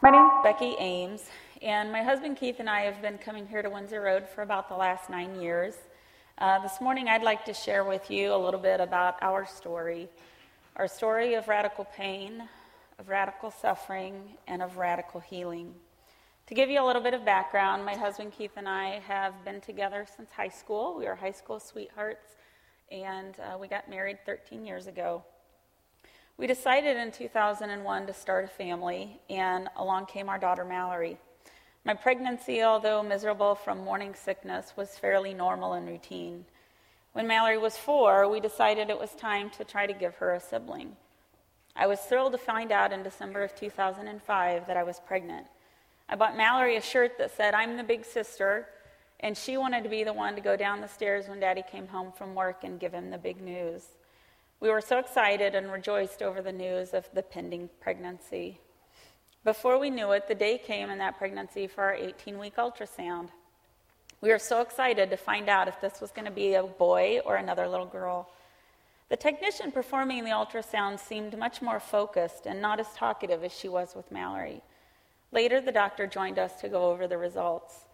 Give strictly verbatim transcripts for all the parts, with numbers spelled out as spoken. My name's Becky Ames, and my husband Keith and I have been coming here to Windsor Road for about the last nine years. Uh, this morning I'd like to share with you a little bit about our story, our story of radical pain, of radical suffering, and of radical healing. To give you a little bit of background, my husband Keith and I have been together since high school. We were high school sweethearts, and uh, we got married thirteen years ago. We decided in two thousand one to start a family, and along came our daughter Mallory. My pregnancy, although miserable from morning sickness, was fairly normal and routine. When Mallory was four, we decided it was time to try to give her a sibling. I was thrilled to find out in December of two thousand five that I was pregnant. I bought Mallory a shirt that said, "I'm the big sister," and she wanted to be the one to go down the stairs when Daddy came home from work and give him the big news. We were so excited and rejoiced over the news of the pending pregnancy. Before we knew it, the day came in that pregnancy for our eighteen-week ultrasound. We were so excited to find out if this was going to be a boy or another little girl. The technician performing the ultrasound seemed much more focused and not as talkative as she was with Mallory. Later, the doctor joined us to go over the results.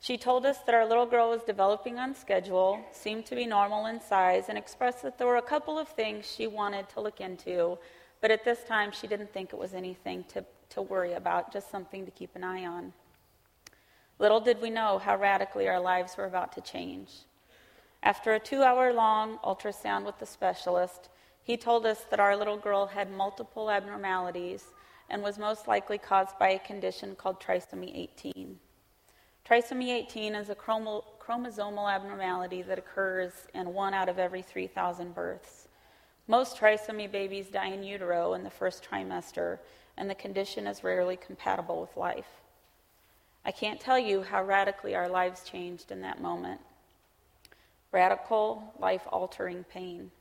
She told us that our little girl was developing on schedule, seemed to be normal in size, and expressed that there were a couple of things she wanted to look into, but at this time she didn't think it was anything to, to worry about, just something to keep an eye on. Little did we know how radically our lives were about to change. After a two-hour-long ultrasound with the specialist, he told us that our little girl had multiple abnormalities and was most likely caused by a condition called trisomy eighteen. Trisomy eighteen is a chromosomal abnormality that occurs in one out of every three thousand births. Most trisomy babies die in utero in the first trimester, and the condition is rarely compatible with life. I can't tell you how radically our lives changed in that moment. Radical, life-altering pain.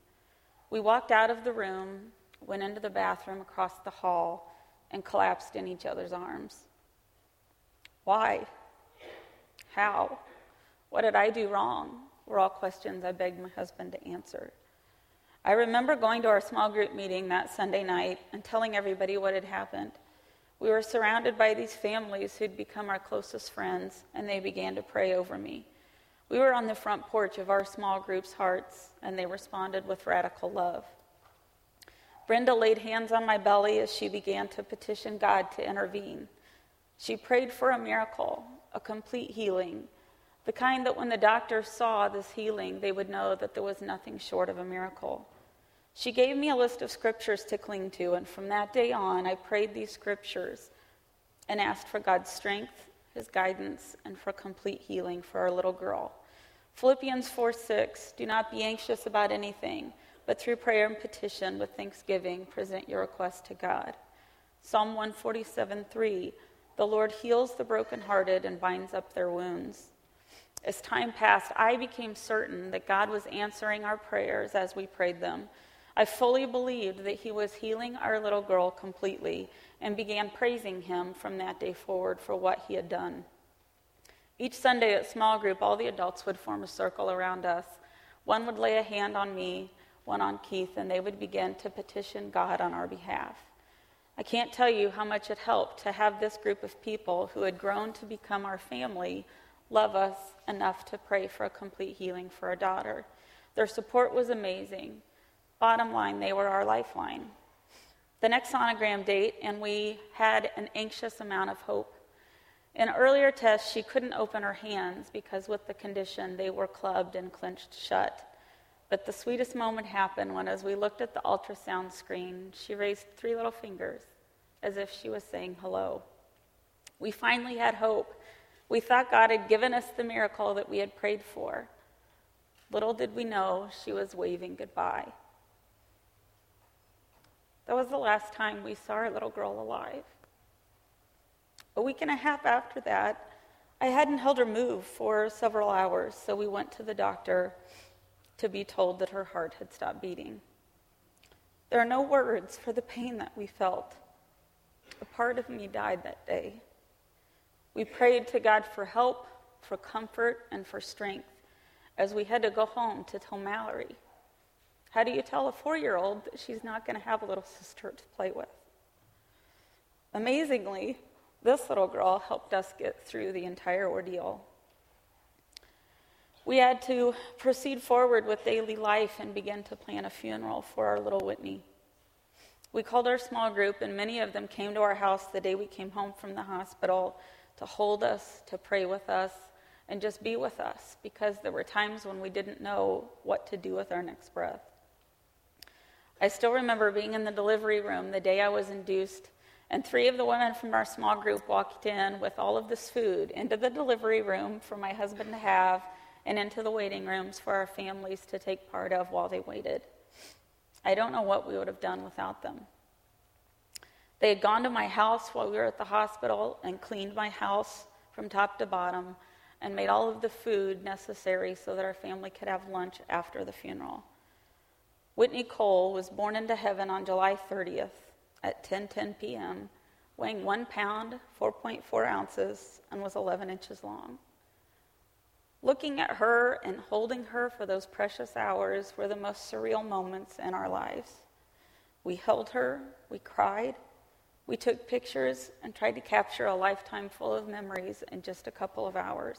We walked out of the room, went into the bathroom across the hall, and collapsed in each other's arms. Why? How? What did I do wrong? Were all questions I begged my husband to answer. I remember going to our small group meeting that Sunday night and telling everybody what had happened. We were surrounded by these families who'd become our closest friends, and they began to pray over me. We were on the front porch of our small group's hearts, and they responded with radical love. Brenda laid hands on my belly as she began to petition God to intervene. She prayed for a miracle, a complete healing, the kind that when the doctors saw this healing, they would know that there was nothing short of a miracle. She gave me a list of scriptures to cling to, and from that day on, I prayed these scriptures and asked for God's strength, his guidance, and for complete healing for our little girl. Philippians four six, "Do not be anxious about anything, but through prayer and petition with thanksgiving, present your request to God." Psalm one forty-seven three, "The Lord heals the brokenhearted and binds up their wounds." As time passed, I became certain that God was answering our prayers as we prayed them. I fully believed that he was healing our little girl completely and began praising him from that day forward for what he had done. Each Sunday at small group, all the adults would form a circle around us. One would lay a hand on me, one on Keith, and they would begin to petition God on our behalf. I can't tell you how much it helped to have this group of people who had grown to become our family love us enough to pray for a complete healing for our daughter. Their support was amazing. Bottom line, they were our lifeline. The next sonogram date, and we had an anxious amount of hope. In earlier tests, she couldn't open her hands because with the condition, they were clubbed and clenched shut. But the sweetest moment happened when, as we looked at the ultrasound screen, she raised three little fingers as if she was saying hello. We finally had hope. We thought God had given us the miracle that we had prayed for. Little did we know she was waving goodbye. That was the last time we saw our little girl alive. A week and a half after that, I hadn't held her move for several hours, so we went to the doctor to be told that her heart had stopped beating. There are no words for the pain that we felt. A part of me died that day. We prayed to God for help, for comfort, and for strength as we had to go home to tell Mallory. How do you tell a four-year-old that she's not going to have a little sister to play with? Amazingly, This little girl helped us get through the entire ordeal. We had to proceed forward with daily life and begin to plan a funeral for our little Whitney. We called our small group, and many of them came to our house the day we came home from the hospital to hold us, to pray with us, and just be with us, because there were times when we didn't know what to do with our next breath. I still remember being in the delivery room the day I was induced, and three of the women from our small group walked in with all of this food into the delivery room for my husband to have, and into the waiting rooms for our families to take part of while they waited. I don't know what we would have done without them. They had gone to my house while we were at the hospital and cleaned my house from top to bottom and made all of the food necessary so that our family could have lunch after the funeral. Whitney Cole was born into heaven on July thirtieth at ten ten p.m., weighing one pound, four point four ounces, and was eleven inches long. Looking at her and holding her for those precious hours were the most surreal moments in our lives. We held her, we cried, we took pictures and tried to capture a lifetime full of memories in just a couple of hours.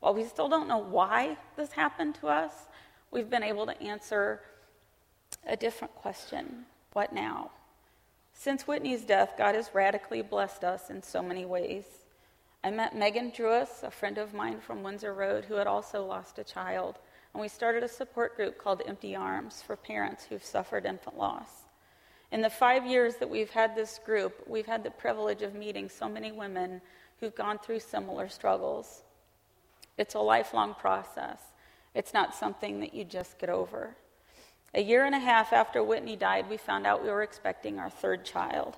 While we still don't know why this happened to us, we've been able to answer a different question: what now? Since Whitney's death, God has radically blessed us in so many ways. I met Megan Drewis, a friend of mine from Windsor Road, who had also lost a child, and we started a support group called Empty Arms for parents who've suffered infant loss. In the five years that we've had this group, we've had the privilege of meeting so many women who've gone through similar struggles. It's a lifelong process. It's not something that you just get over. A year and a half after Whitney died, we found out we were expecting our third child.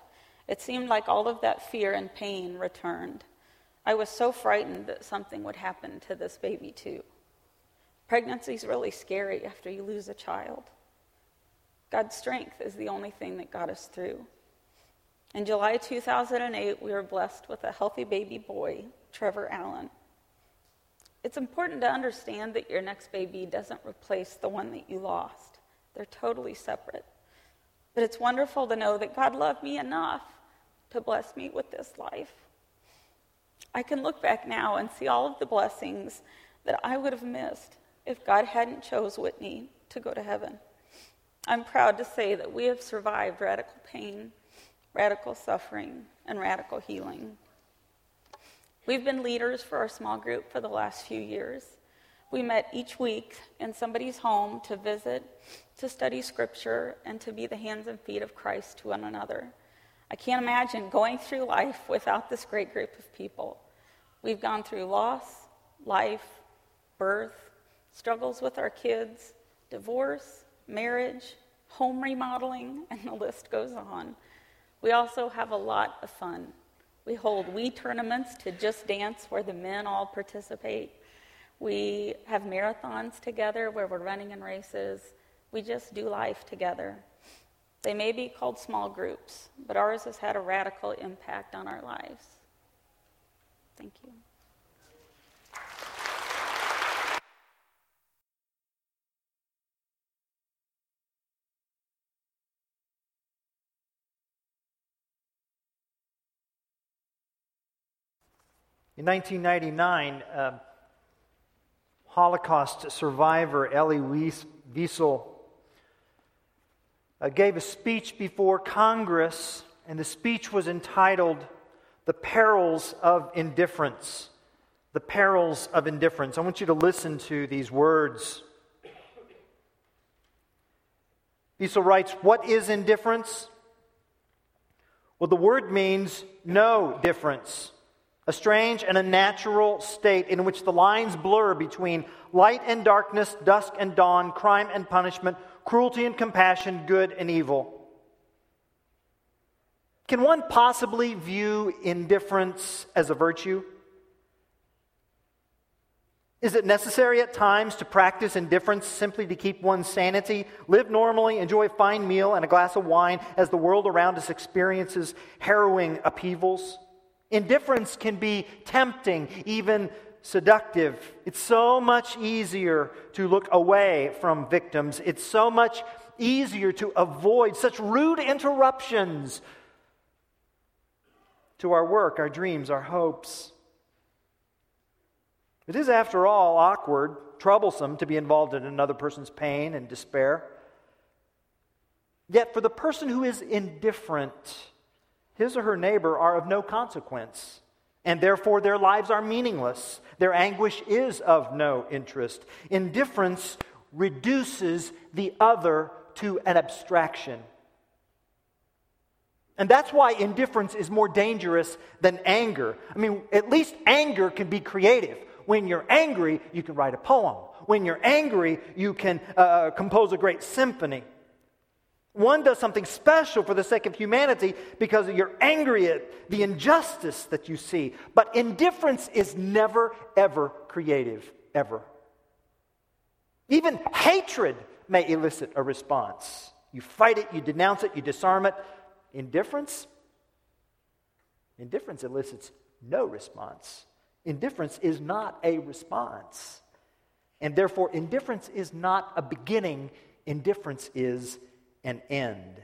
It seemed like all of that fear and pain returned. I was so frightened that something would happen to this baby too. Pregnancy's really scary after you lose a child. God's strength is the only thing that got us through. In July two thousand eight, we were blessed with a healthy baby boy, Trevor Allen. It's important to understand that your next baby doesn't replace the one that you lost. They're totally separate. But it's wonderful to know that God loved me enough to bless me with this life. I can look back now and see all of the blessings that I would have missed if God hadn't chose Whitney to go to heaven. I'm proud to say that we have survived radical pain, radical suffering, and radical healing. We've been leaders for our small group for the last few years. We met each week in somebody's home to visit, to study scripture, and to be the hands and feet of Christ to one another. I can't imagine going through life without this great group of people. We've gone through loss, life, birth, struggles with our kids, divorce, marriage, home remodeling, and the list goes on. We also have a lot of fun. We hold Wii tournaments to just dance where the men all participate. We have marathons together where we're running in races. We just do life together. They may be called small groups, but ours has had a radical impact on our lives. Thank you. In nineteen ninety-nine, uh, Holocaust survivor Elie Wiesel Uh, gave a speech before Congress, and the speech was entitled, "The Perils of Indifference." The Perils of Indifference. I want you to listen to these words. Wiesel writes, "What is indifference? Well, the word means no difference, a strange and unnatural state in which the lines blur between light and darkness, dusk and dawn, crime and punishment, cruelty and compassion, good and evil." Can one possibly view indifference as a virtue? Is it necessary at times to practice indifference simply to keep one's sanity, live normally, enjoy a fine meal and a glass of wine as the world around us experiences harrowing upheavals? Indifference can be tempting, even seductive. It's so much easier to look away from victims. It's so much easier to avoid such rude interruptions, to our work, our dreams, our hopes. It is, after all, awkward, troublesome to be involved in another person's pain and despair. Yet for the person who is indifferent, his or her neighbor are of no consequence, and therefore their lives are meaningless. Their anguish is of no interest. Indifference reduces the other to an abstraction. And that's why indifference is more dangerous than anger. I mean, at least anger can be creative. When you're angry, you can write a poem. When you're angry, you can uh, compose a great symphony. One does something special for the sake of humanity because you're angry at the injustice that you see. But indifference is never, ever creative, ever. Even hatred may elicit a response. You fight it, you denounce it, you disarm it. Indifference? Indifference elicits no response. Indifference is not a response. And therefore, indifference is not a beginning. Indifference is an end.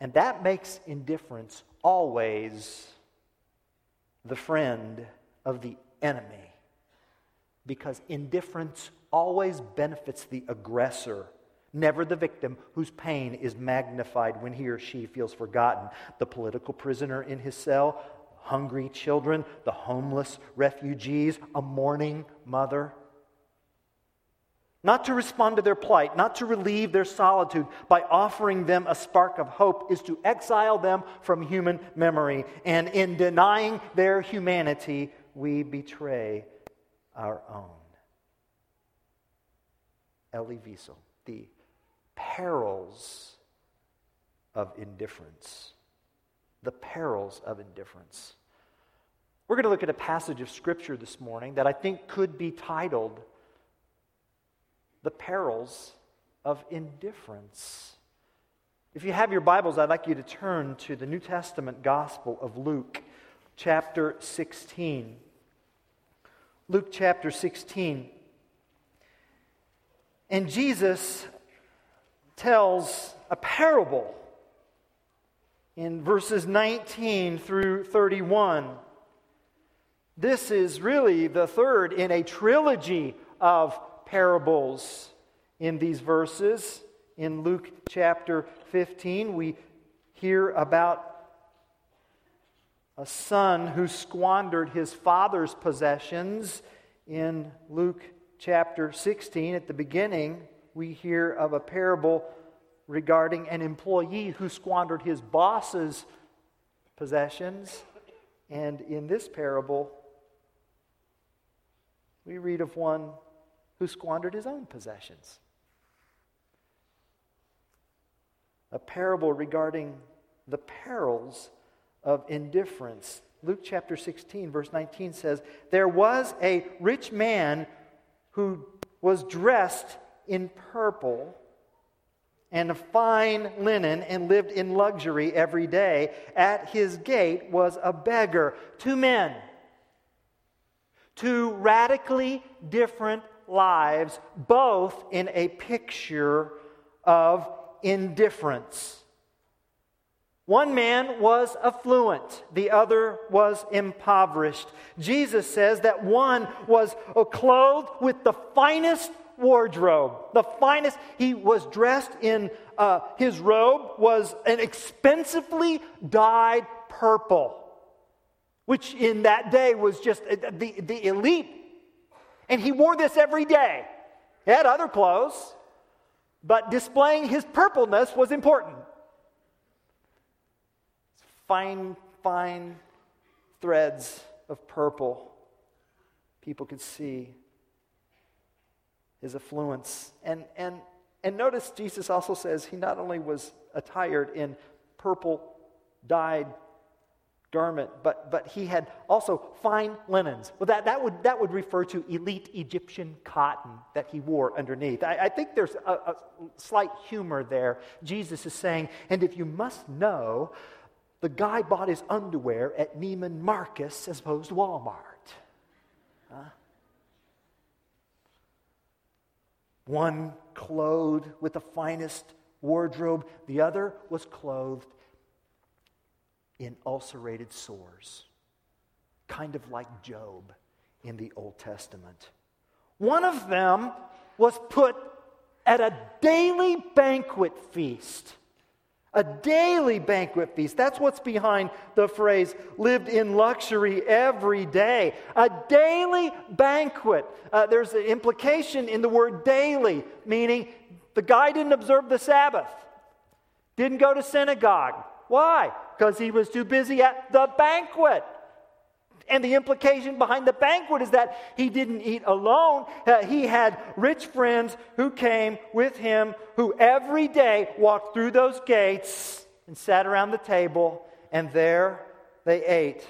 And that makes indifference always the friend of the enemy, because indifference always benefits the aggressor, never the victim whose pain is magnified when he or she feels forgotten. The political prisoner in his cell, hungry children, the homeless refugees, a mourning mother. Not to respond to their plight, not to relieve their solitude by offering them a spark of hope is to exile them from human memory. And in denying their humanity, we betray our own. Elie Wiesel, the perils of indifference. The perils of indifference. We're going to look at a passage of Scripture this morning that I think could be titled The Perils of Indifference. If you have your Bibles, I'd like you to turn to the New Testament Gospel of Luke, chapter sixteen. Luke chapter sixteen. And Jesus tells a parable in verses nineteen through thirty-one. This is really the third in a trilogy of parables in these verses. In Luke chapter fifteen, we hear about a son who squandered his father's possessions. In Luke chapter sixteen, at the beginning, we hear of a parable regarding an employee who squandered his boss's possessions. And in this parable, we read of one who squandered his own possessions. A parable regarding the perils of indifference. Luke chapter sixteen, verse nineteen says, "There was a rich man who was dressed in purple and fine linen and lived in luxury every day. At his gate was a beggar." Two men, two radically different lives, both in a picture of indifference. One man was affluent, the other was impoverished. Jesus says that one was clothed with the finest wardrobe, the finest. He was dressed in, uh, his robe was an expensively dyed purple, which in that day was just the, the elite. And he wore this every day. He had other clothes, but displaying his purpleness was important. Fine, fine threads of purple. People could see his affluence. And, and, and notice Jesus also says he not only was attired in purple dyed garment, but but he had also fine linens. Well, that, that would that would refer to elite Egyptian cotton that he wore underneath. I, I think there's a, a slight humor there. Jesus is saying, and if you must know, the guy bought his underwear at Neiman Marcus as opposed to Walmart. Huh? One clothed with the finest wardrobe, the other was clothed in ulcerated sores, kind of like Job in the Old Testament. One of them was put at a daily banquet feast. A daily banquet feast. That's what's behind the phrase, lived in luxury every day. A daily banquet. Uh, there's an implication in the word daily, meaning the guy didn't observe the Sabbath. Didn't go to synagogue. Why? Because he was too busy at the banquet. And the implication behind the banquet is that he didn't eat alone. Uh, he had rich friends who came with him, who every day walked through those gates and sat around the table, and there they ate.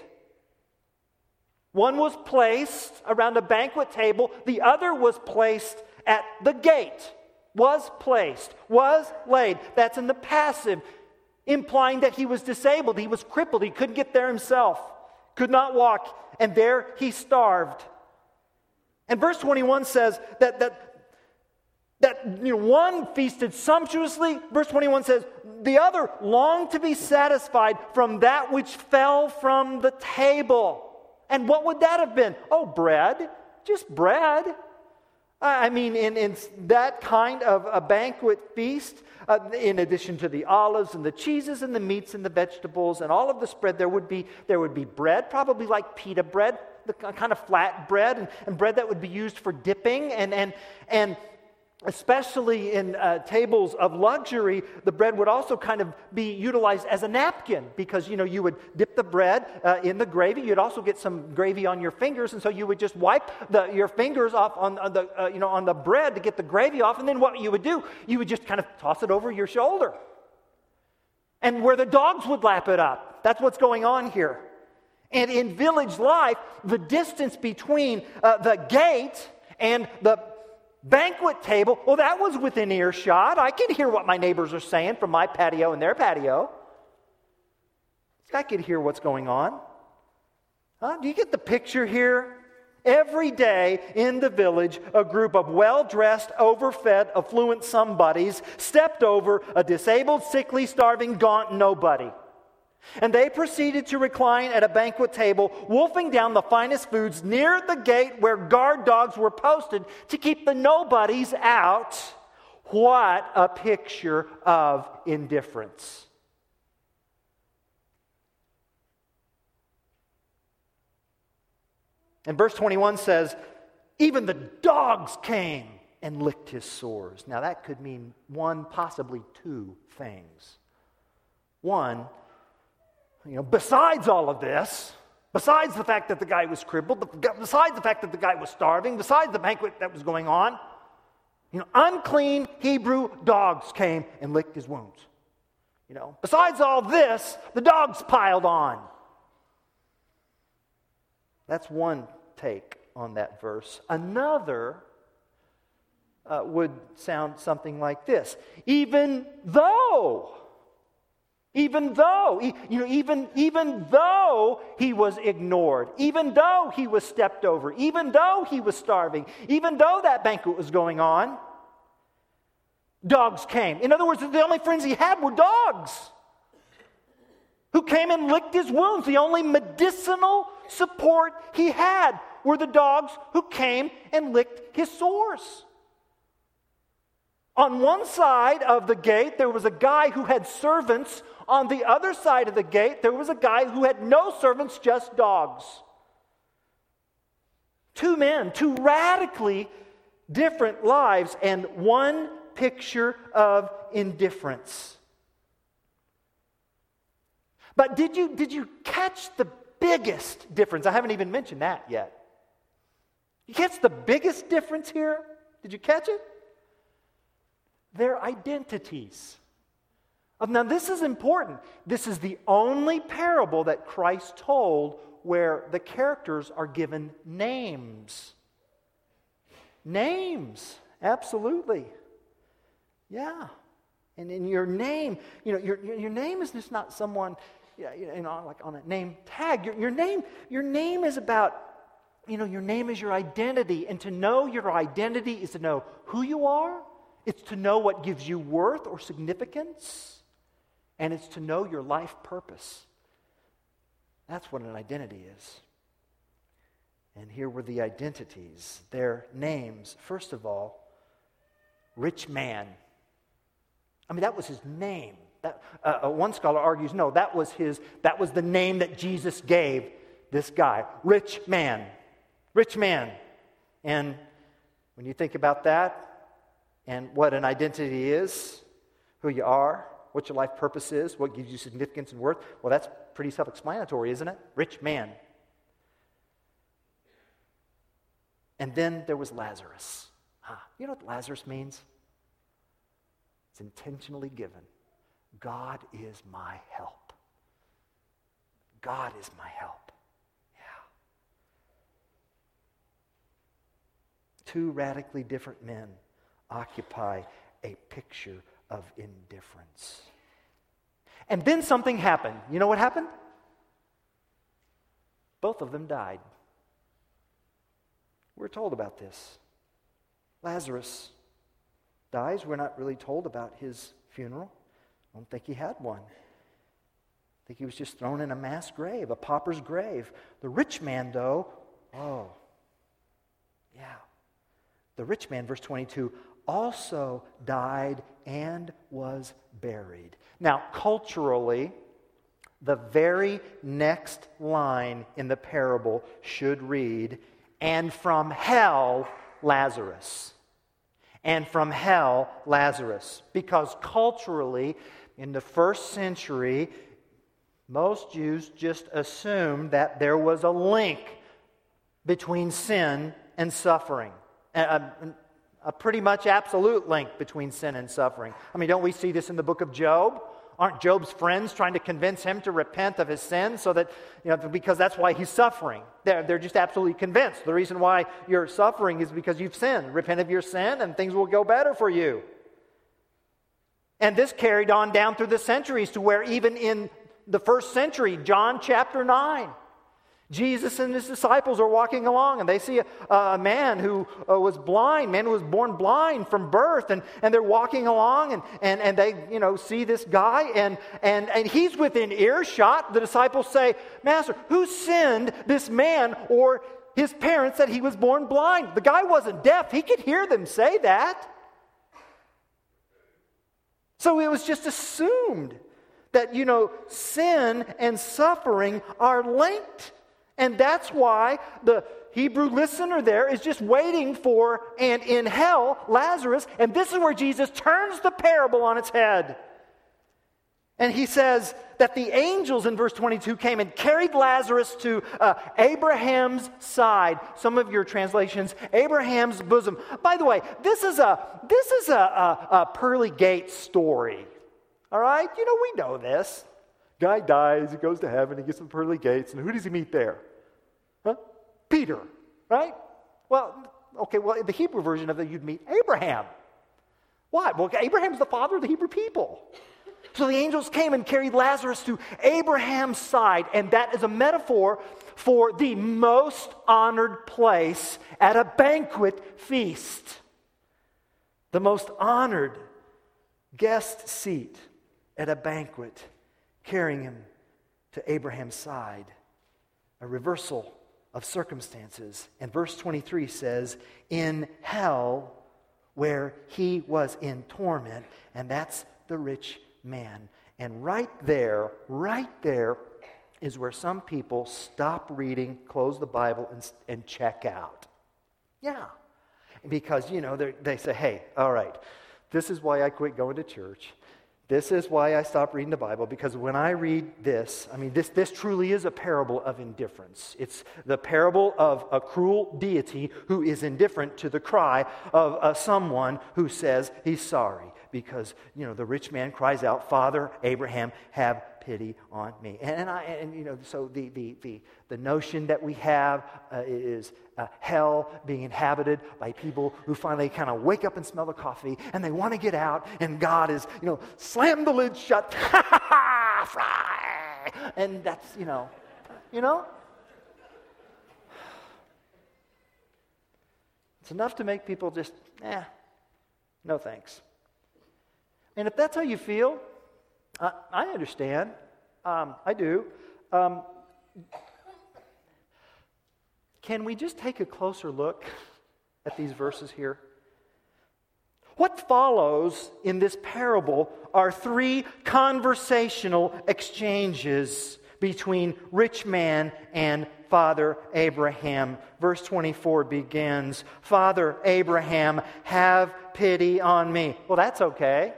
One was placed around a banquet table. The other was placed at the gate. Was placed. Was laid. That's in the passive, implying that he was disabled. He was crippled. He couldn't get there himself. Could not walk, and there he starved. And verse twenty-one says that that, that you know, one feasted sumptuously. Verse twenty-one says, the other longed to be satisfied from that which fell from the table. And what would that have been? Oh, bread. Just bread. I mean, in, in that kind of a banquet feast, uh, in addition to the olives and the cheeses and the meats and the vegetables and all of the spread, there would be there would be bread, probably like pita bread, the kind of flat bread, and, and bread that would be used for dipping. And and and especially in uh, tables of luxury, the bread would also kind of be utilized as a napkin, because you know you would dip the bread uh, in the gravy. You'd also get some gravy on your fingers, and so you would just wipe the, your fingers off on, on the uh, you know on the bread to get the gravy off. And then what you would do, you would just kind of toss it over your shoulder, and where the dogs would lap it up. That's what's going on here. And in village life, the distance between uh, the gate and the banquet table, well, that was within earshot. I could hear what my neighbors are saying from my patio and their patio. I could hear what's going on. Huh? Do you get the picture here? Every day in the village, a group of well-dressed, overfed, affluent somebodies stepped over a disabled, sickly, starving, gaunt nobody. And they proceeded to recline at a banquet table, wolfing down the finest foods near the gate where guard dogs were posted to keep the nobodies out. What a picture of indifference. And verse twenty-one says, even the dogs came and licked his sores. Now that could mean one, possibly two things. One, You know, besides all of this, besides the fact that the guy was crippled, besides the fact that the guy was starving, besides the banquet that was going on, you know, unclean Hebrew dogs came and licked his wounds. You know, besides all this, the dogs piled on. That's one take on that verse. Another uh, would sound something like this. Even though... Even though, you know, even, even though he was ignored, even though he was stepped over, even though he was starving, even though that banquet was going on, dogs came. In other words, the only friends he had were dogs who came and licked his wounds. The only medicinal support he had were the dogs who came and licked his sores. On one side of the gate, there was a guy who had servants. On the other side of the gate, there was a guy who had no servants, just dogs. Two men, two radically different lives, and one picture of indifference. But did you, did you catch the biggest difference? I haven't even mentioned that yet. You catch the biggest difference here? Did you catch it? Their identities. Now, this is important. This is the only parable that Christ told where the characters are given names. Names, absolutely. Yeah. And in your name, you know, your your name is just not someone, you know, like on a name tag. Your, your name, your name is about, you know, your name is your identity. And to know your identity is to know who you are. It's to know what gives you worth or significance, and it's to know your life purpose. That's what an identity is. And here were the identities, their names. First of all, rich man. I mean, that was his name. That, uh, one scholar argues, no, that was his. That was the name that Jesus gave this guy. Rich man. Rich man. And when you think about that and what an identity is, who you are, what your life purpose is, what gives you significance and worth, well, that's pretty self-explanatory, isn't it? Rich man. And then there was Lazarus. Ah, you know what Lazarus means? It's intentionally given. God is my help. God is my help. Yeah. Two radically different men occupy a picture of indifference. And then something happened. You know what happened? Both of them died. We're told about this. Lazarus dies. We're not really told about his funeral. I don't think he had one. I think he was just thrown in a mass grave, a pauper's grave. The rich man, though, oh, yeah. The rich man, verse twenty-two, also died and was buried. Now, culturally, the very next line in the parable should read, and from hell, Lazarus. And from hell, Lazarus. Because culturally, in the first century, most Jews just assumed that there was a link between sin and suffering. A, a pretty much absolute link between sin and suffering. I mean, don't we see this in the book of Job? Aren't Job's friends trying to convince him to repent of his sin so that, you know, because that's why he's suffering? They're, they're just absolutely convinced. The reason why you're suffering is because you've sinned. Repent of your sin and things will go better for you. And this carried on down through the centuries to where even in the first century, John chapter nine, Jesus and his disciples are walking along and they see a, a man who uh, was blind, man who was born blind from birth, and, and they're walking along and, and, and they, you know, see this guy and, and, and he's within earshot. The disciples say, Master, who sinned, this man or his parents, that he was born blind? The guy wasn't deaf. He could hear them say that. So it was just assumed that, you know, sin and suffering are linked. And that's why the Hebrew listener there is just waiting for, and in hell, Lazarus. And this is where Jesus turns the parable on its head. And he says that the angels in verse twenty-two came and carried Lazarus to uh, Abraham's side. Some of your translations, Abraham's bosom. By the way, this is a this is a, a, a pearly gate story. All right? You know, we know this. Guy dies, he goes to heaven, he gets to the pearly gates, and who does he meet there? Huh? Peter, right? Well, okay, well, in the Hebrew version of it, you'd meet Abraham. Why? Well, Abraham's the father of the Hebrew people. So the angels came and carried Lazarus to Abraham's side, and that is a metaphor for the most honored place at a banquet feast. The most honored guest seat at a banquet, carrying him to Abraham's side, a reversal of circumstances. And verse twenty-three says, in hell where he was in torment, and that's the rich man. And right there, right there is where some people stop reading, close the Bible, and, and check out. Yeah, because, you know, they say, hey, all right, this is why I quit going to church. This is why I stopped reading the Bible, because when I read this, I mean, this this truly is a parable of indifference. It's the parable of a cruel deity who is indifferent to the cry of uh, someone who says he's sorry, because, you know, the rich man cries out, Father Abraham, have pity on me. And, and I, and you know, so the the the, the notion that we have uh, is uh, hell being inhabited by people who finally kind of wake up and smell the coffee, and they want to get out, and God is, you know, slam the lid shut, ha ha ha, fry, and that's, you know, you know, it's enough to make people just, eh, no thanks. And if that's how you feel, I understand. Um, I do. Um, Can we just take a closer look at these verses here? What follows in this parable are three conversational exchanges between rich man and Father Abraham. Verse twenty-four begins, "Father Abraham, have pity on me." Well, that's okay.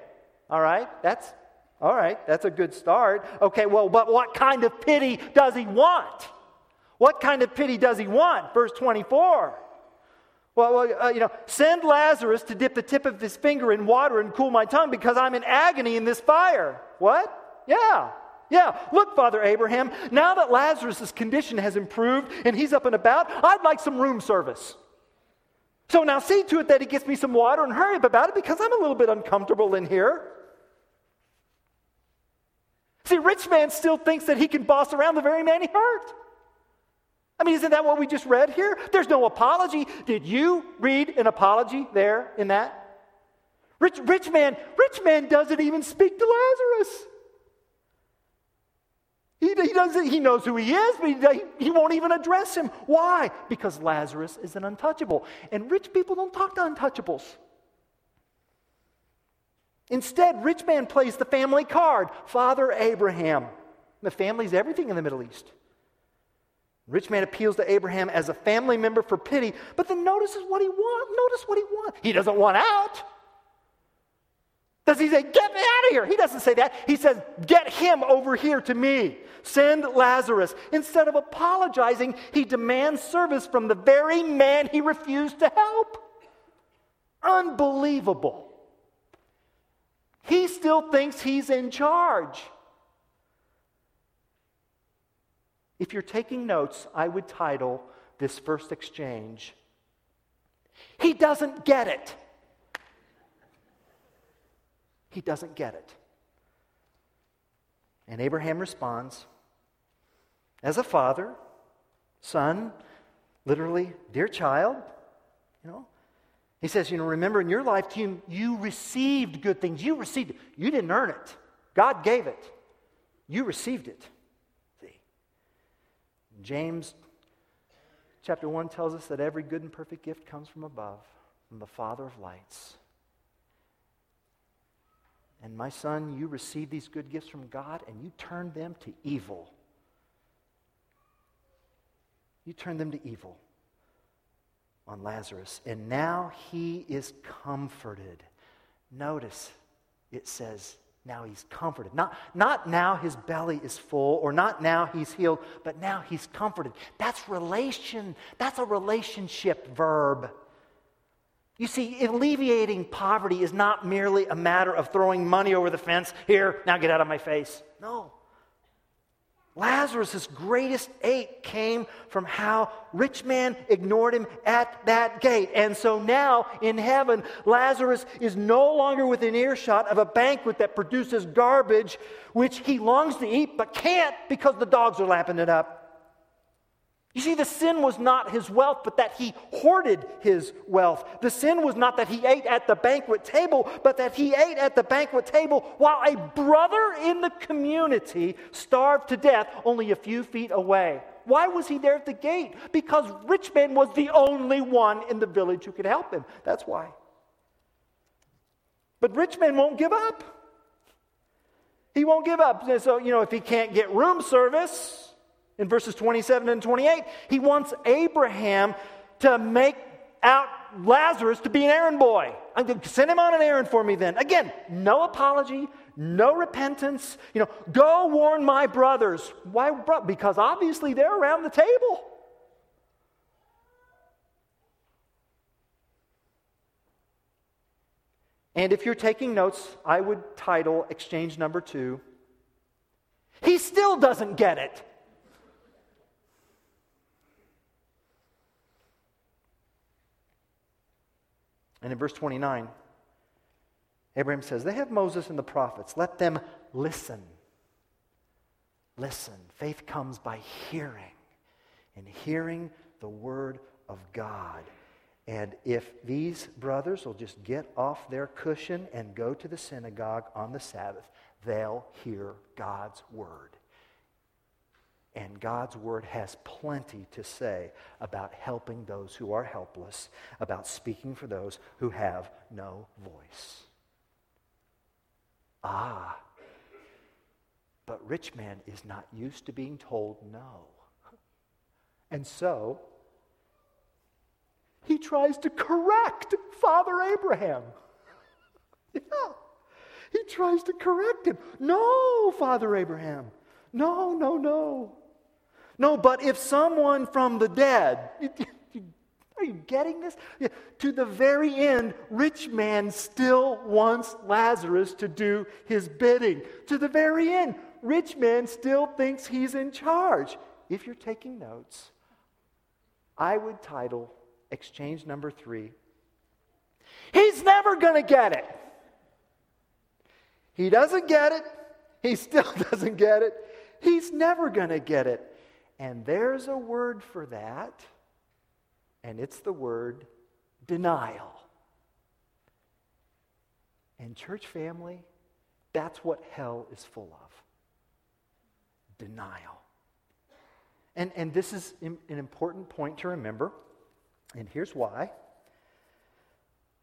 All right, that's all right. That's a good start. Okay, well, but what kind of pity does he want? What kind of pity does he want? Verse twenty-four. Well, uh, you know, send Lazarus to dip the tip of his finger in water and cool my tongue because I'm in agony in this fire. What? Yeah. Yeah. Look, Father Abraham, now that Lazarus' condition has improved and he's up and about, I'd like some room service. So now see to it that he gets me some water and hurry up about it because I'm a little bit uncomfortable in here. See, rich man still thinks that he can boss around the very man he hurt. I mean, isn't that what we just read here? There's no apology. Did you read an apology there in that? Rich, rich man, rich man doesn't even speak to Lazarus. He, he doesn't. He knows who he is, but he, he won't even address him. Why? Because Lazarus is an untouchable, and rich people don't talk to untouchables. Instead, rich man plays the family card, Father Abraham. The family's everything in the Middle East. Rich man appeals to Abraham as a family member for pity, but then notices what he wants. Notice what he wants. He doesn't want out. Does he say, get me out of here? He doesn't say that. He says, get him over here to me. Send Lazarus. Instead of apologizing, he demands service from the very man he refused to help. Unbelievable. He still thinks he's in charge. If you're taking notes, I would title this first exchange, "He doesn't get it." He doesn't get it. And Abraham responds, as a father, son, literally, dear child, you know, he says, you know, remember in your lifetime, you received good things. You received it. You didn't earn it. God gave it. You received it. James chapter one tells us that every good and perfect gift comes from above, from the Father of lights. And my son, you receive these good gifts from God and you turn them to evil. You turn them to evil on Lazarus. And now he is comforted. Notice it says, now he's comforted. Not, not now his belly is full, or not now he's healed, but now he's comforted. That's relation. That's a relationship verb. You see, alleviating poverty is not merely a matter of throwing money over the fence. Here, now get out of my face. No. Lazarus' greatest ache came from how rich man ignored him at that gate. And so now in heaven, Lazarus is no longer within earshot of a banquet that produces garbage, which he longs to eat but can't because the dogs are lapping it up. You see, the sin was not his wealth, but that he hoarded his wealth. The sin was not that he ate at the banquet table, but that he ate at the banquet table while a brother in the community starved to death only a few feet away. Why was he there at the gate? Because rich man was the only one in the village who could help him. That's why. But rich man won't give up. He won't give up. So, you know, if he can't get room service, in verses twenty-seven and twenty-eight, he wants Abraham to make out Lazarus to be an errand boy. I'm going to send him on an errand for me then. Again, no apology, no repentance. You know, go warn my brothers. Why? Because obviously they're around the table. And if you're taking notes, I would title exchange number two, "He still doesn't get it." And in verse twenty-nine, Abraham says, they have Moses and the prophets. Let them listen. Listen. Faith comes by hearing, and hearing the word of God. And if these brothers will just get off their cushion and go to the synagogue on the Sabbath, they'll hear God's word. And God's word has plenty to say about helping those who are helpless, about speaking for those who have no voice. Ah, but rich man is not used to being told no. And so, he tries to correct Father Abraham. Yeah, he tries to correct him. No, Father Abraham. No, no, no. No, but if someone from the dead, are you getting this? Yeah. To the very end, rich man still wants Lazarus to do his bidding. To the very end, rich man still thinks he's in charge. If you're taking notes, I would title exchange number three, he's never going to get it. He doesn't get it. He still doesn't get it. He's never going to get it. And there's a word for that, and it's the word denial. And church family, that's what hell is full of. Denial. And, and this is an important point to remember, and here's why.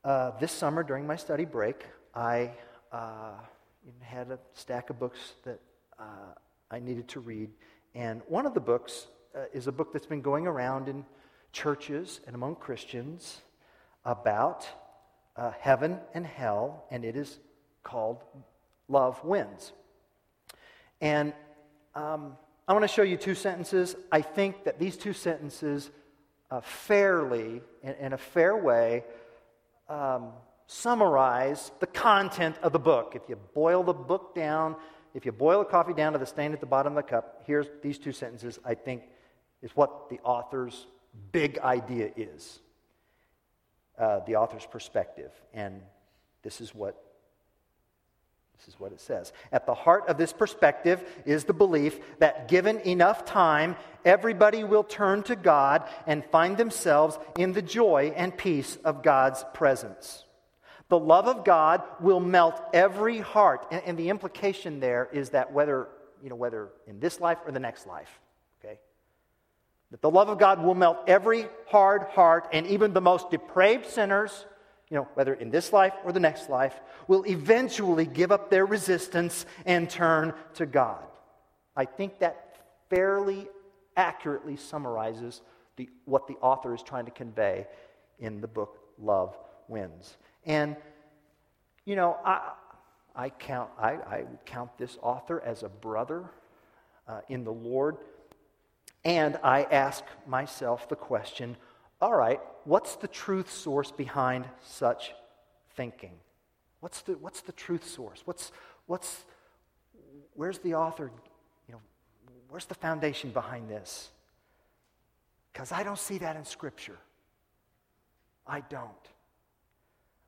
Uh, this summer, during my study break, I uh, had a stack of books that uh, I needed to read. And one of the books uh, is a book that's been going around in churches and among Christians about uh, heaven and hell, and it is called Love Wins. And um, I want to show you two sentences. I think that these two sentences uh, fairly, in, in a fair way, um, summarize the content of the book. If you boil the book down, if you boil the coffee down to the stain at the bottom of the cup, here's these two sentences, I think, is what the author's big idea is, uh, the author's perspective. And this is what this is what it says. At the heart of this perspective is the belief that given enough time, everybody will turn to God and find themselves in the joy and peace of God's presence. The love of God will melt every heart. And, and the implication there is that whether, you know, whether in this life or the next life, okay, that the love of God will melt every hard heart, and even the most depraved sinners, you know, whether in this life or the next life, will eventually give up their resistance and turn to God. I think that fairly accurately summarizes the, what the author is trying to convey in the book Love Wins. And, you know, I, I count I, I count this author as a brother uh, in the Lord, and I ask myself the question, all right, what's the truth source behind such thinking? What's the what's the truth source? What's what's where's the author? You know, where's the foundation behind this? Because I don't see that in Scripture. I don't.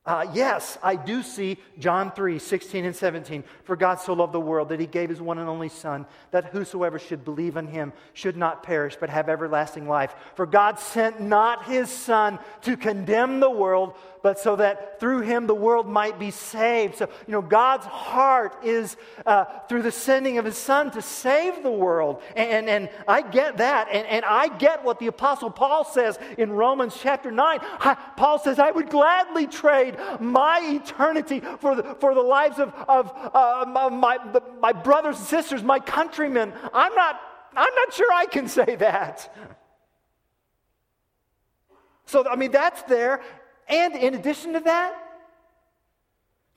Uh, yes, I do see John three, sixteen and seventeen. For God so loved the world that he gave his one and only Son, that whosoever should believe in him should not perish but have everlasting life. For God sent not his Son to condemn the world, but so that through him the world might be saved. So, you know, God's heart is uh, through the sending of his Son to save the world. And, and, and I get that. And, and I get what the Apostle Paul says in Romans chapter nine. I, Paul says, I would gladly trade my eternity for the, for the lives of, of uh, my, my, my brothers and sisters, my countrymen. I'm not, I'm not sure I can say that. So, I mean, that's there. And in addition to that,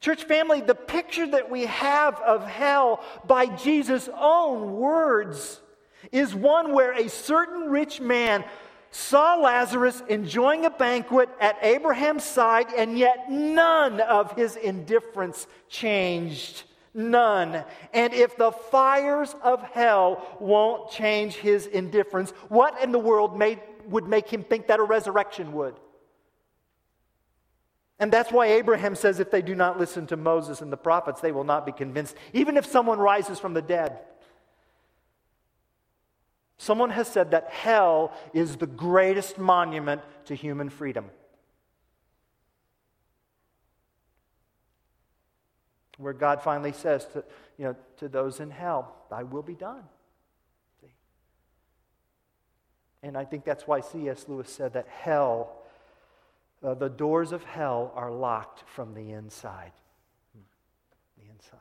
church family, the picture that we have of hell by Jesus' own words is one where a certain rich man saw Lazarus enjoying a banquet at Abraham's side, and yet none of his indifference changed. None. And if the fires of hell won't change his indifference, what in the world made, would make him think that a resurrection would? And that's why Abraham says if they do not listen to Moses and the prophets, they will not be convinced, even if someone rises from the dead. Someone has said that hell is the greatest monument to human freedom. Where God finally says to, you know, to those in hell, thy will be done. See? And I think that's why C S Lewis said that hell, uh, the doors of hell are locked from the inside. The inside.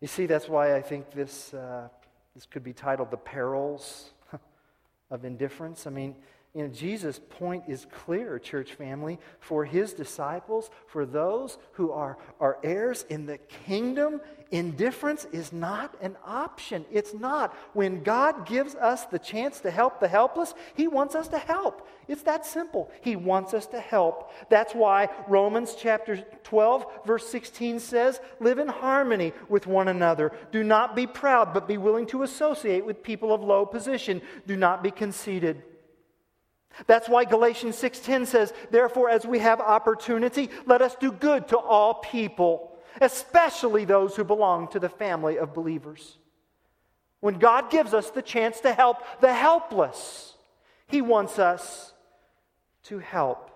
You see, that's why I think this uh, this could be titled The Perils of Indifference. I mean, you know, Jesus' point is clear, church family, for his disciples, for those who are, are heirs in the kingdom, indifference is not an option. It's not. When God gives us the chance to help the helpless, he wants us to help. It's that simple. He wants us to help. That's why Romans chapter twelve, verse sixteen says, live in harmony with one another. Do not be proud, but be willing to associate with people of low position. Do not be conceited. That's why Galatians six ten says, therefore, as we have opportunity, let us do good to all people, especially those who belong to the family of believers. When God gives us the chance to help the helpless, he wants us to help.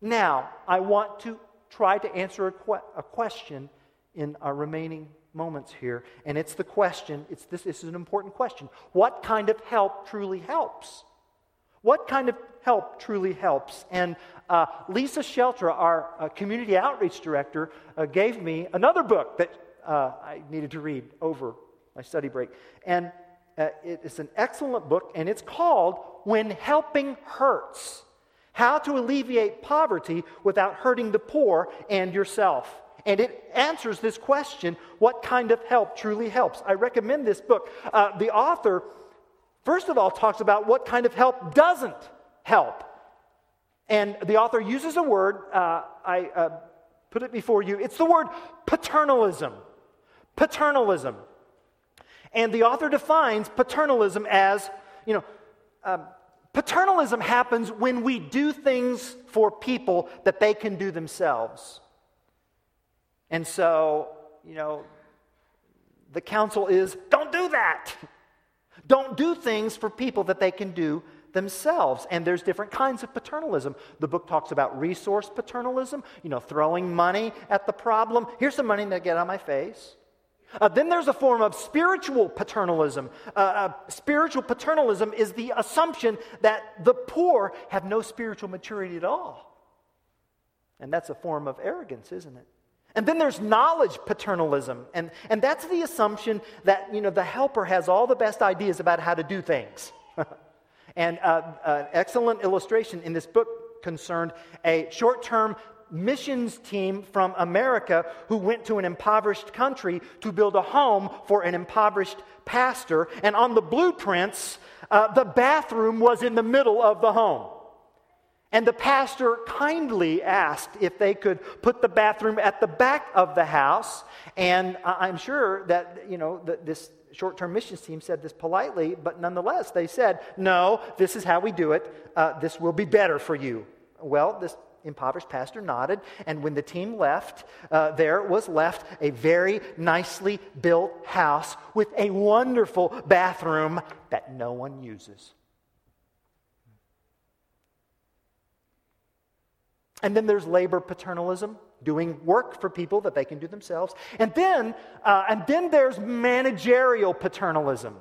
Now, I want to try to answer a, que- a question in our remaining moments here, and it's the question, it's this, this is an important question. What kind of help truly helps? What kind of help truly helps? And uh, Lisa Sheltra, our uh, community outreach director, uh, gave me another book that uh, I needed to read over my study break. And uh, it is an excellent book, and it's called When Helping Hurts, How to Alleviate Poverty Without Hurting the Poor and Yourself. And it answers this question, what kind of help truly helps? I recommend this book. Uh, the author, first of all, talks about what kind of help doesn't help. And the author uses a word, uh, I uh, put it before you, it's the word paternalism. Paternalism. And the author defines paternalism as, you know, um, paternalism happens when we do things for people that they can do themselves. And so, you know, the counsel is, don't do that. Don't do things for people that they can do themselves. And there's different kinds of paternalism. The book talks about resource paternalism, you know, throwing money at the problem. Here's some money to get on my face. Uh, then there's a form of spiritual paternalism. Uh, uh, spiritual paternalism is the assumption that the poor have no spiritual maturity at all. And that's a form of arrogance, isn't it? And then there's knowledge paternalism, and, and that's the assumption that, you know, the helper has all the best ideas about how to do things. And uh, an excellent illustration in this book concerned a short-term missions team from America who went to an impoverished country to build a home for an impoverished pastor, and on the blueprints, uh, the bathroom was in the middle of the home. And the pastor kindly asked if they could put the bathroom at the back of the house. And I'm sure that, you know, this short-term missions team said this politely, but nonetheless they said, no, this is how we do it. Uh, this will be better for you. Well, this impoverished pastor nodded, and when the team left, uh, there was left a very nicely built house with a wonderful bathroom that no one uses. And then there's labor paternalism, doing work for people that they can do themselves. And then, uh, and then there's managerial paternalism.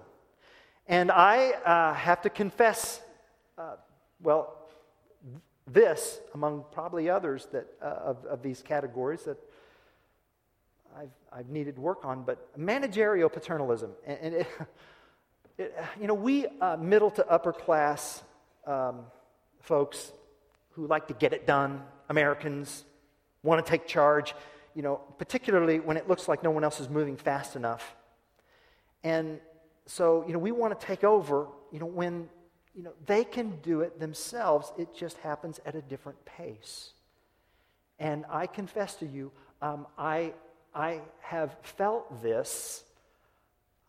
And I uh, have to confess, uh, well, this among probably others that uh, of, of these categories that I've I've needed work on. But managerial paternalism, and, and it, it, you know, we uh, middle to upper class um, folks who like to get it done, Americans, want to take charge, you know, particularly when it looks like no one else is moving fast enough. And so, you know, we want to take over, you know, when, you know, they can do it themselves. It just happens at a different pace. And I confess to you, um, I, I have felt this,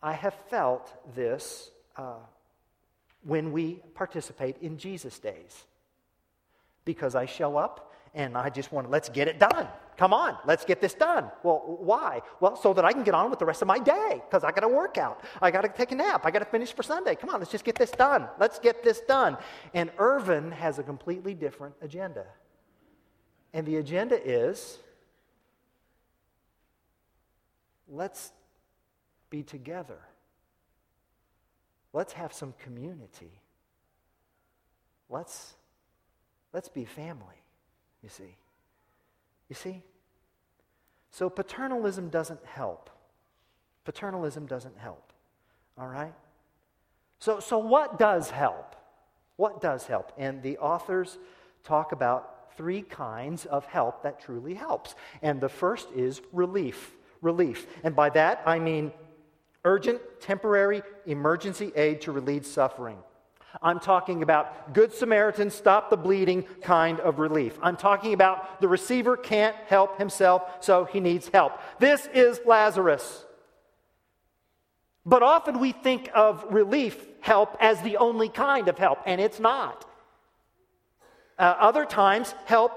I have felt this uh, when we participate in Jesus Days. Because I show up and I just want to, let's get it done. Come on, let's get this done. Well, why? Well, so that I can get on with the rest of my day, because I got to work out. I got to take a nap. I got to finish for Sunday. Come on, let's just get this done. Let's get this done. And Irvin has a completely different agenda. And the agenda is, let's be together. Let's have some community. Let's, let's be family, you see. You see? So paternalism doesn't help. Paternalism doesn't help, all right? So, so what does help? What does help? And the authors talk about three kinds of help that truly helps. And the first is relief. Relief. And by that, I mean urgent, temporary, emergency aid to relieve suffering. I'm talking about Good Samaritan, stop the bleeding kind of relief. I'm talking about the receiver can't help himself, so he needs help. This is Lazarus. But often we think of relief help as the only kind of help, and it's not. Uh, other times, help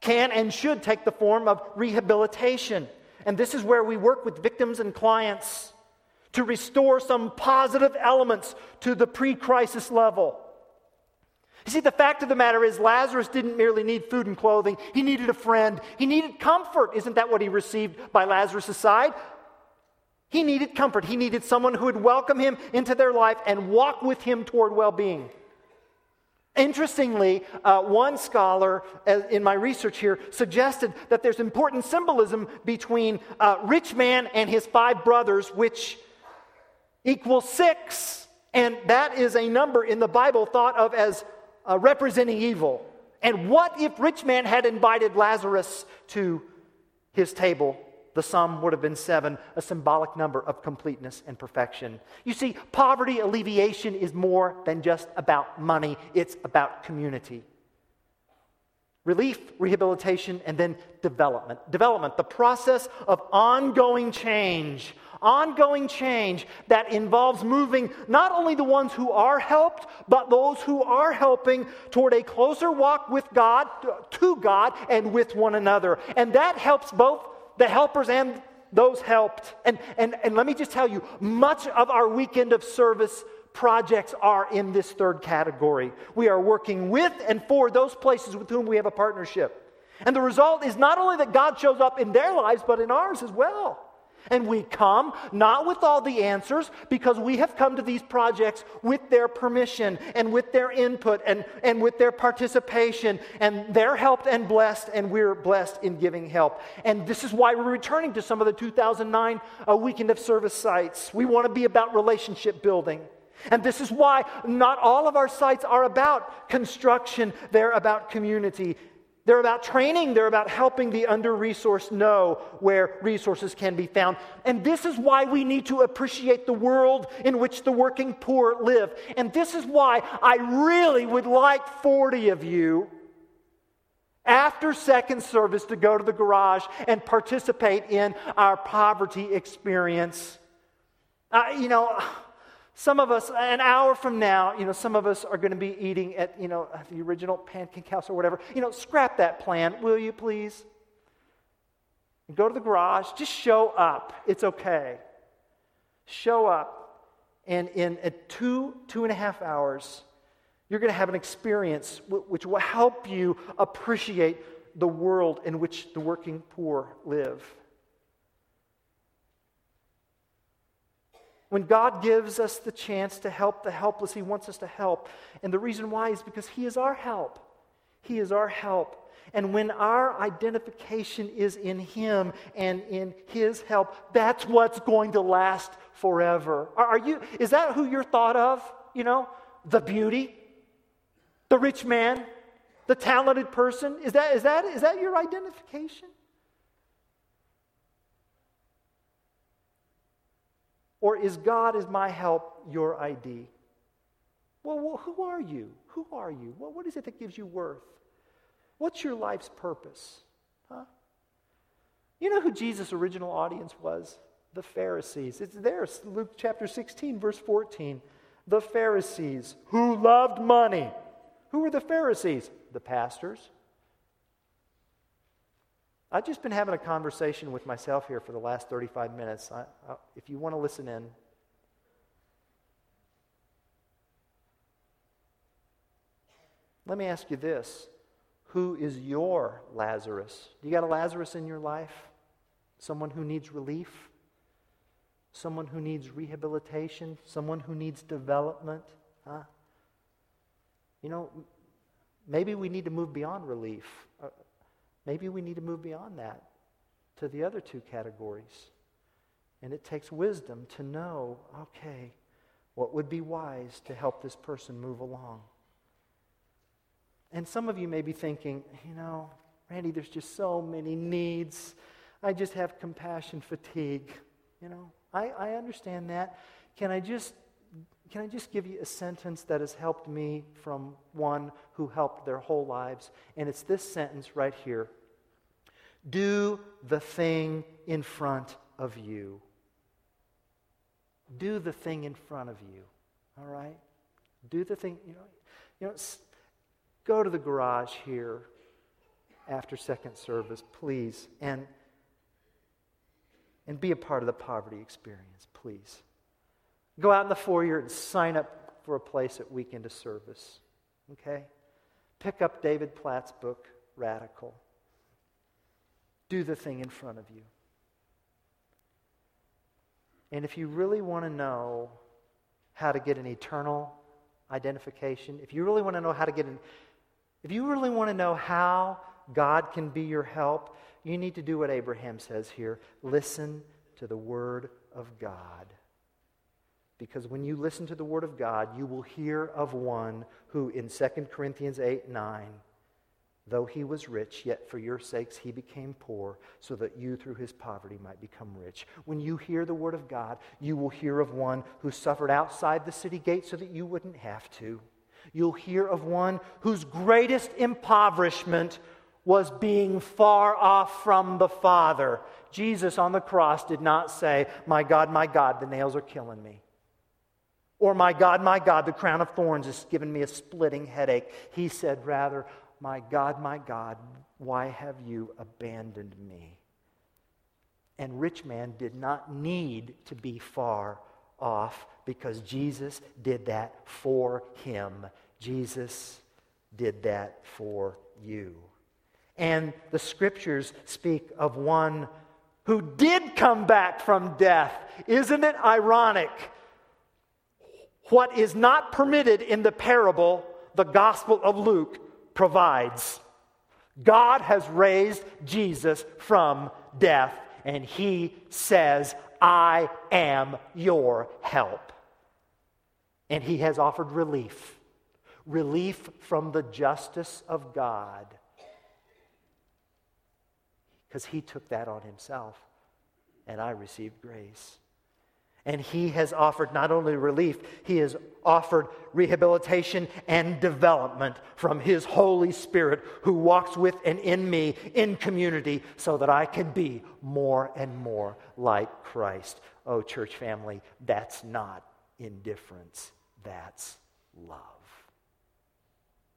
can and should take the form of rehabilitation. And this is where we work with victims and clients to restore some positive elements to the pre-crisis level. You see, the fact of the matter is Lazarus didn't merely need food and clothing. He needed a friend. He needed comfort. Isn't that what he received by Lazarus' side? He needed comfort. He needed someone who would welcome him into their life and walk with him toward well-being. Interestingly, uh, one scholar uh, in my research here suggested that there's important symbolism between uh, rich man and his five brothers, which equals six. And that is a number in the Bible thought of as uh, representing evil. And what if rich man had invited Lazarus to his table? The sum would have been seven, a symbolic number of completeness and perfection. You see, poverty alleviation is more than just about money. It's about community. Relief, rehabilitation, and then development. Development, the process of ongoing change. Ongoing change that involves moving not only the ones who are helped, but those who are helping toward a closer walk with God, to God, and with one another. And that helps both the helpers and those helped. And, and, and let me just tell you, much of our weekend of service projects are in this third category. We are working with and for those places with whom we have a partnership. And the result is not only that God shows up in their lives, but in ours as well. And we come, not with all the answers, because we have come to these projects with their permission and with their input and, and with their participation. And they're helped and blessed, and we're blessed in giving help. And this is why we're returning to some of the two thousand nine uh, Weekend of Service sites. We want to be about relationship building. And this is why not all of our sites are about construction. They're about community. They're about training. They're about helping the under-resourced know where resources can be found. And this is why we need to appreciate the world in which the working poor live. And this is why I really would like forty of you after second service to go to the garage and participate in our poverty experience. Uh, you know... Some of us, an hour from now, you know, some of us are going to be eating at, you know, the original Pancake House or whatever. You know, scrap that plan, will you please? Go to the garage. Just show up. It's okay. Show up. And in a two, two and a half hours, you're going to have an experience which will help you appreciate the world in which the working poor live. When God gives us the chance to help the helpless, He wants us to help. And the reason why is because He is our help. He is our help. And when our identification is in Him and in His help, that's what's going to last forever. Are you? Is that who you're thought of? You know, the beauty, the rich man, the talented person? Is that is that is that your identification? Or is God is my help your I D? Well, who are you? Who are you? Well, what is it that gives you worth? What's your life's purpose? Huh? You know who Jesus' original audience was? The Pharisees. It's there, Luke chapter sixteen, verse fourteen. The Pharisees who loved money. Who were the Pharisees? The pastors. I've just been having a conversation with myself here for the last thirty-five minutes. I, I, if you want to listen in. Let me ask you this. Who is your Lazarus? Do you got a Lazarus in your life? Someone who needs relief? someone who needs rehabilitation, someone who needs development. Huh? You know, maybe we need to move beyond relief. Maybe we need to move beyond that to the other two categories. And it takes wisdom to know, okay, what would be wise to help this person move along? And some of you may be thinking, you know, Randy, there's just so many needs. I just have compassion fatigue. You know, I, I understand that. Can I just can I just give you a sentence that has helped me from one who helped their whole lives? And it's this sentence right here. Do the thing in front of you. Do the thing in front of you. All right? Do the thing, you know, you know, go to the garage here after second service, please, and and be a part of the poverty experience, please. Go out in the foyer and sign up for a place at Weekend of Service, okay? Pick up David Platt's book, Radical. Do the thing in front of you. And if you really want to know how to get an eternal identification, if you really want to know how to get an, if you really want to know how God can be your help, you need to do what Abraham says here. Listen to the Word of God. Because when you listen to the Word of God, you will hear of one who in Second Corinthians eight nine, though he was rich, yet for your sakes he became poor, so that you through his poverty might become rich. When you hear the Word of God, you will hear of one who suffered outside the city gate so that you wouldn't have to. You'll hear of one whose greatest impoverishment was being far off from the Father. Jesus on the cross did not say, my God, my God, the nails are killing me. Or my God, my God, the crown of thorns has given me a splitting headache. He said rather, my God, my God, why have you abandoned me? And rich man did not need to be far off because Jesus did that for him. Jesus did that for you. And the scriptures speak of one who did come back from death. Isn't it ironic? What is not permitted in the parable, the Gospel of Luke provides. God has raised Jesus from death, and he says, I am your help. And he has offered relief. Relief from the justice of God. Because he took that on himself, and I received grace. And he has offered not only relief, he has offered rehabilitation and development from his Holy Spirit who walks with and in me in community so that I can be more and more like Christ. Oh, church family, that's not indifference. That's love.